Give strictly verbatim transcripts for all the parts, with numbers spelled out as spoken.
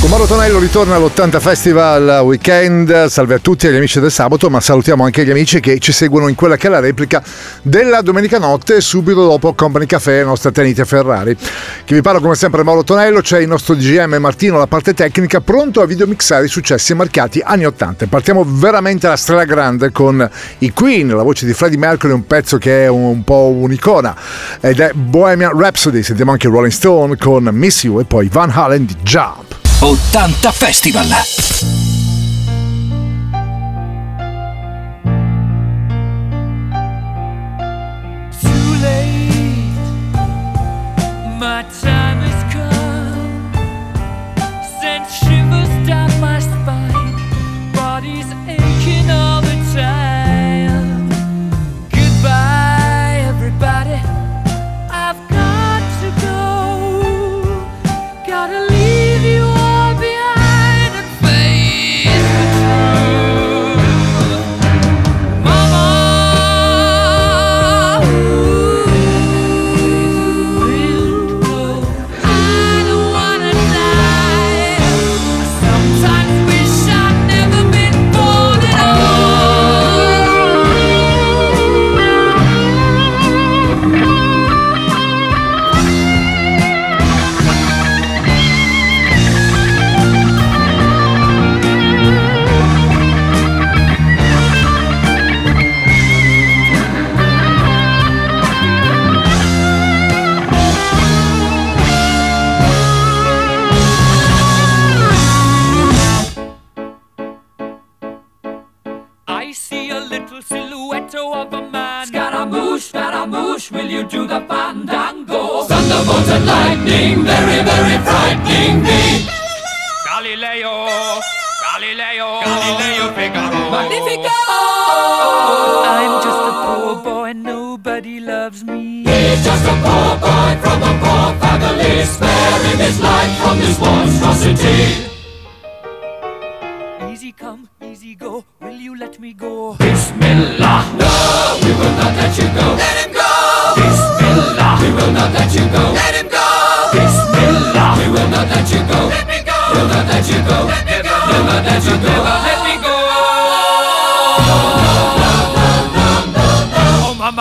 Con Mauro Tonello ritorna all'ottanta Festival Weekend. Salve a tutti agli amici del sabato, ma salutiamo anche gli amici che ci seguono in quella che è la replica della domenica notte, subito dopo Company Café, nostra Tenite Ferrari. Chi vi parla come sempre è Mauro Tonello, c'è il nostro G M Martino, la parte tecnica, pronto a videomixare i successi marchiati anni ottanta. Partiamo veramente alla strada grande con i Queen, la voce di Freddie Mercury, un pezzo che è un po' un'icona, ed è Bohemian Rhapsody. Sentiamo anche Rolling Stone con Miss You e poi Van Halen di Jump. ottanta Festival.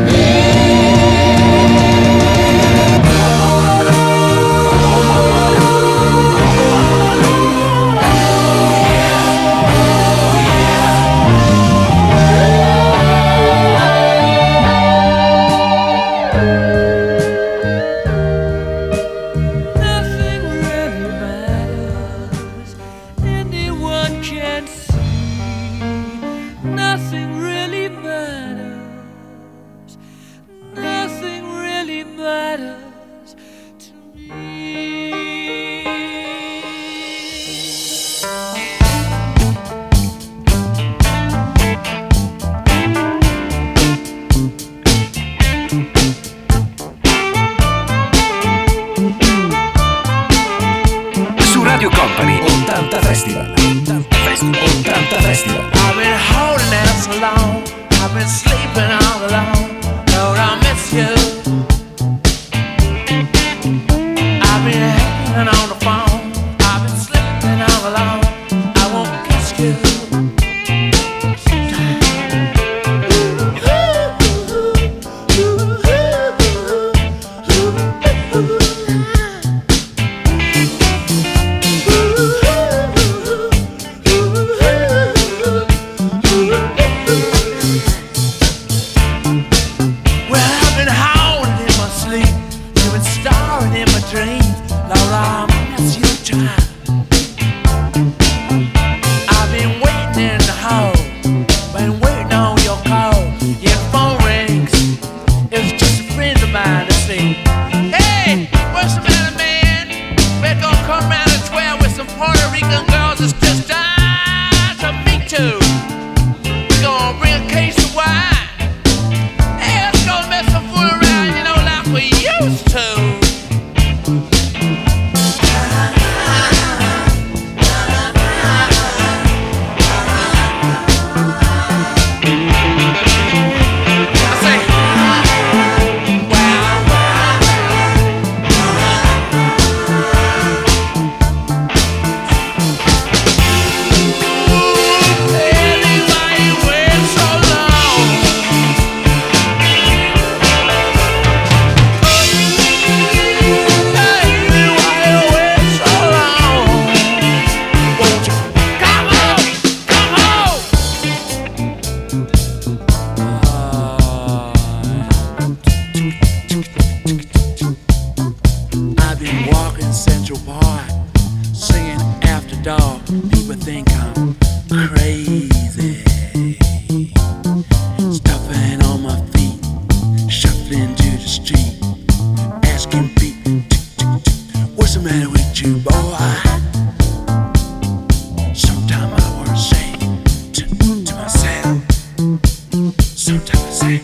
me. Puerto Rican girls, it's just time to meet you. so toxic.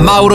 Mauro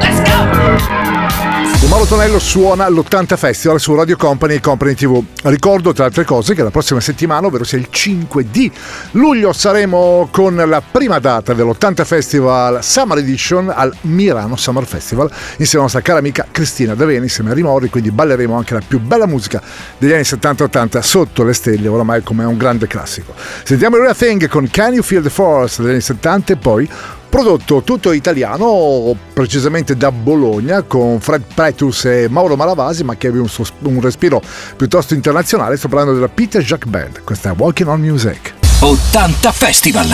Let's go! Mauro Tonello suona l'ottanta Festival su Radio Company e Company tivù. Ricordo tra altre cose che la prossima settimana, ovvero sia il cinque di luglio, saremo con la prima data dell'ottanta Festival Summer Edition al Mirano Summer Festival insieme alla nostra cara amica Cristina Davini, insieme a Rimori, quindi balleremo anche la più bella musica degli anni settanta ottanta sotto le stelle, oramai come un grande classico. Sentiamo il Real Thing con Can You Feel the Force degli anni settanta e poi prodotto tutto italiano, precisamente da Bologna, con Fred Petrus e Mauro Malavasi, ma che aveva un, sos- un respiro piuttosto internazionale. Sto parlando della Peter Jacques Band. Questa è Walking on Music. ottanta Festival.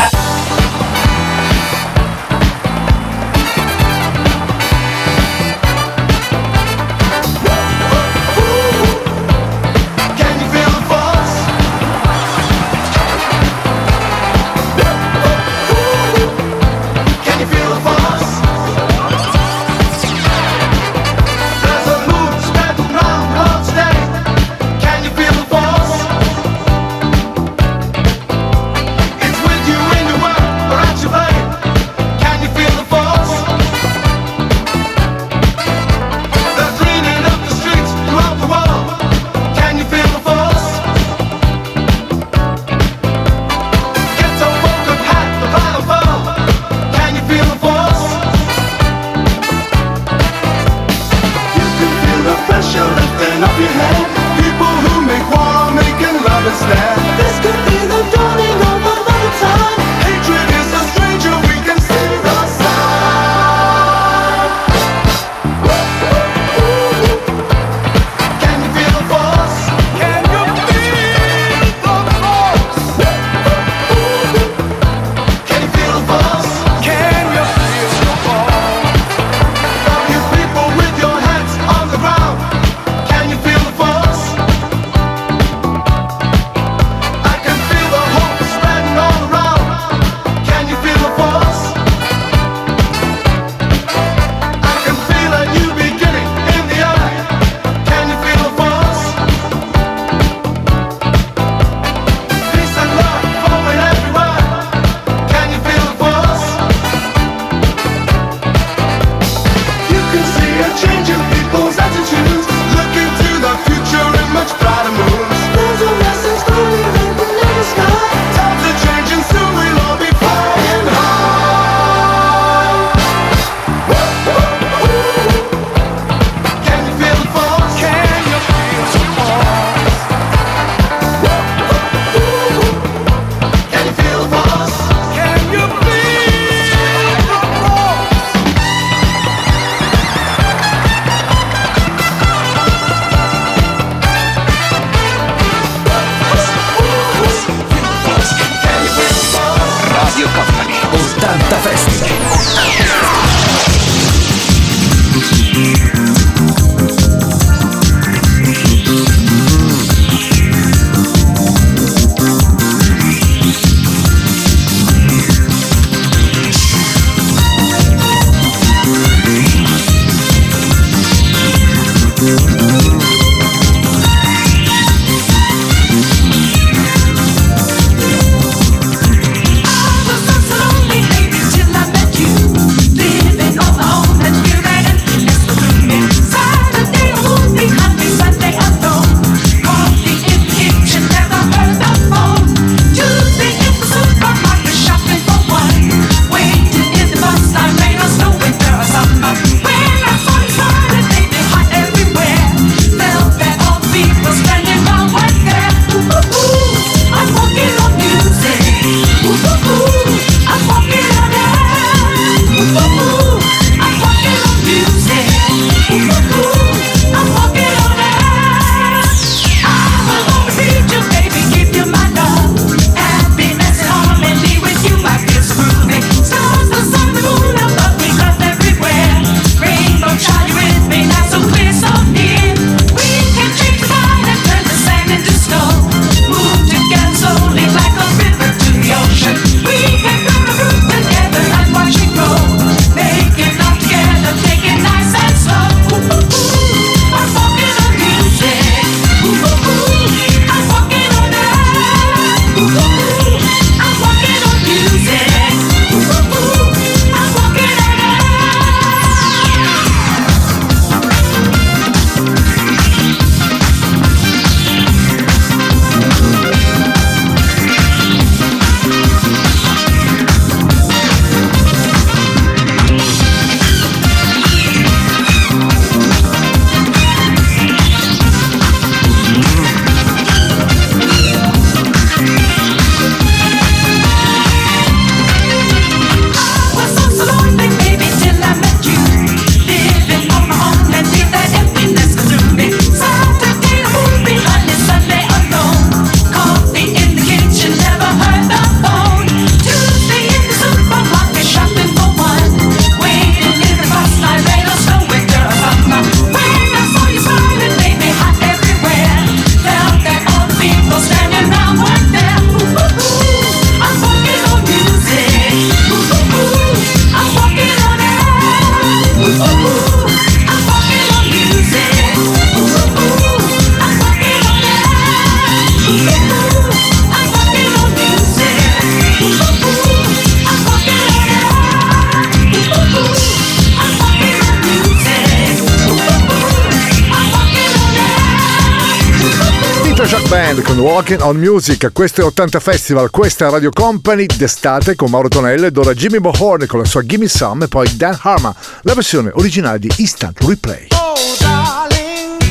Walking on Music, questo è ottanta Festival, questa è Radio Company d'estate con Mauro Tonello ed ora Jimmy Bo Horne con la sua Gimme Some e poi Dan Hartman, la versione originale di Instant Replay. Oh darling,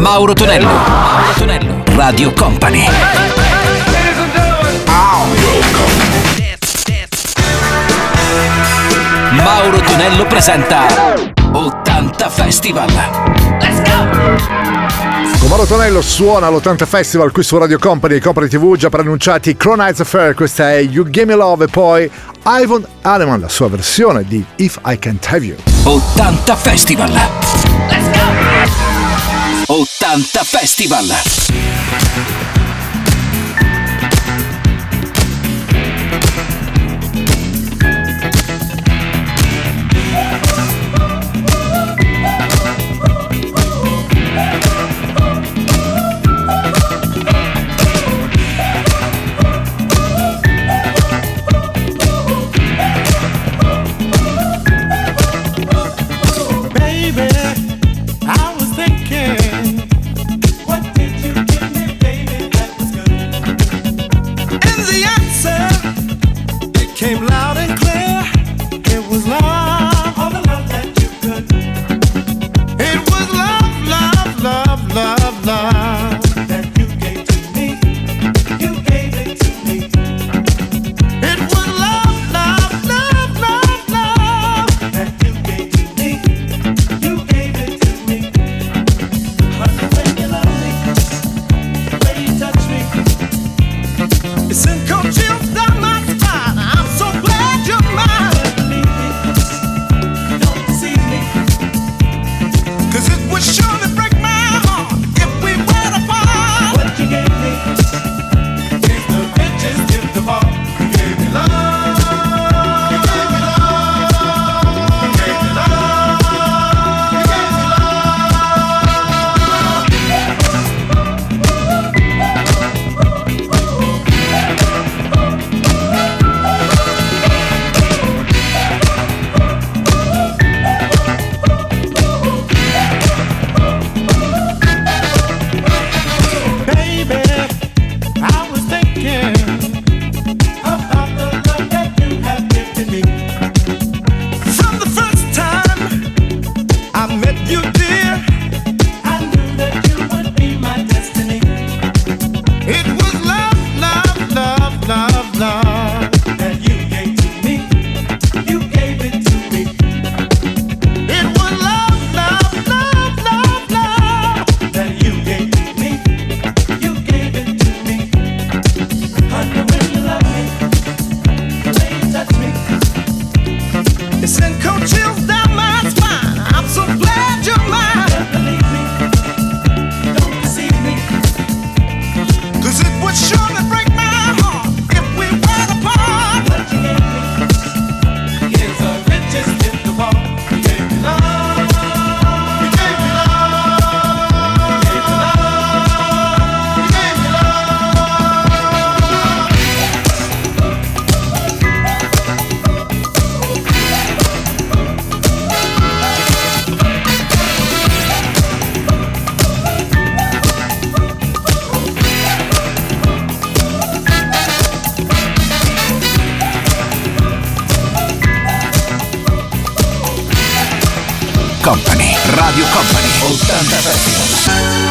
Mauro Tonello, Mauro Tonello, Radio Company. Mauro Tonello presenta ottanta Festival. Let's go! Con Mauro Tonello suona l'ottanta Festival qui su Radio Company e Company tivù, già preannunciati Cronite's Affair, questa è You Give Me Love, e poi Ivan Alemann, la sua versione di If I Can't Have You. ottanta Festival. Let's go! ottanta Festival. Company, Radio Company, ottanta Festival.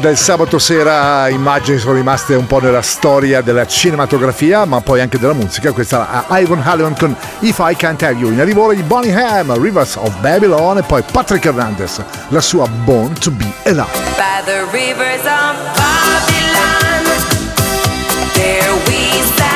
Del sabato sera immagini sono rimaste un po' nella storia della cinematografia, ma poi anche della musica. Questa era Ivan Alemann con If I Can't Have You, in arrivo di Boney M, Rivers of Babylon, e poi Patrick Hernandez, la sua Born to Be Alive. By the rivers of Babylon, there we stand.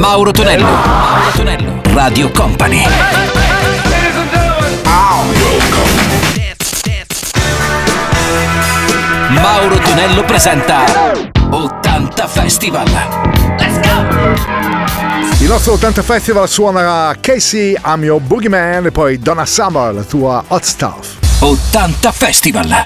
Mauro Tonello, Mauro Tonello, Radio Company. Mauro Tonello presenta ottanta Festival. Let's go! Il nostro ottanta Festival suona Casey, I'm Your Boogeyman, e poi Donna Summer, la tua Hot Stuff. ottanta Festival.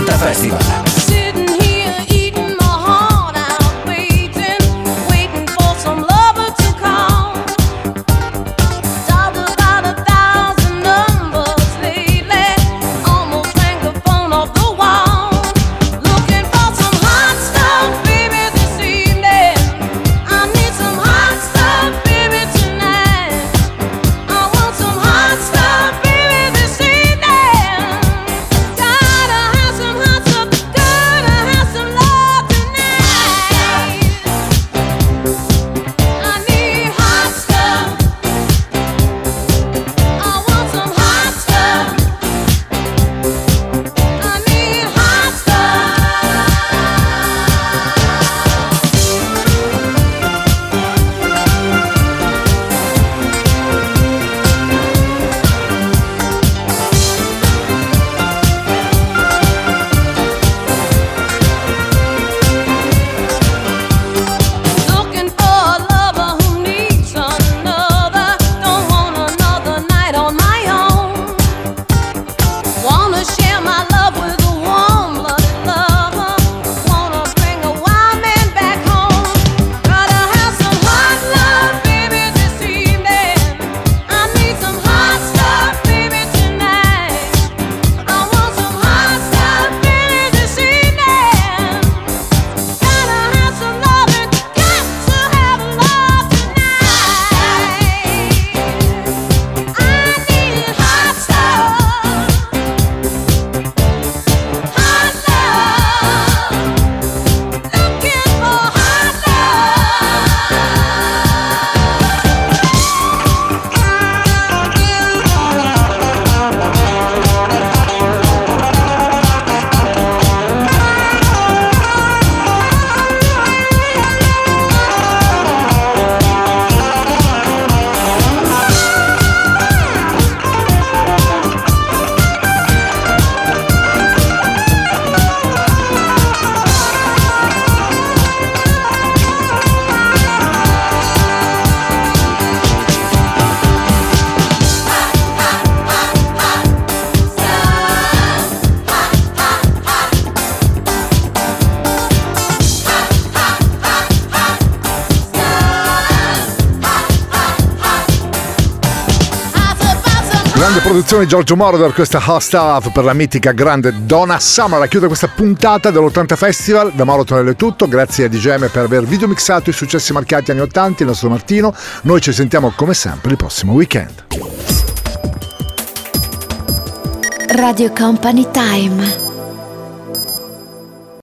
ottanta Festival. Produzione Giorgio Moroder, questa Hot Stuff per la mitica grande Donna Summer. Chiude questa puntata dell'ottanta Festival. Da Mauro Tonello è tutto, grazie a D J M per aver videomixato i successi marcati anni ottanta, il nostro Martino. Noi ci sentiamo come sempre il prossimo weekend. Radio Company Time.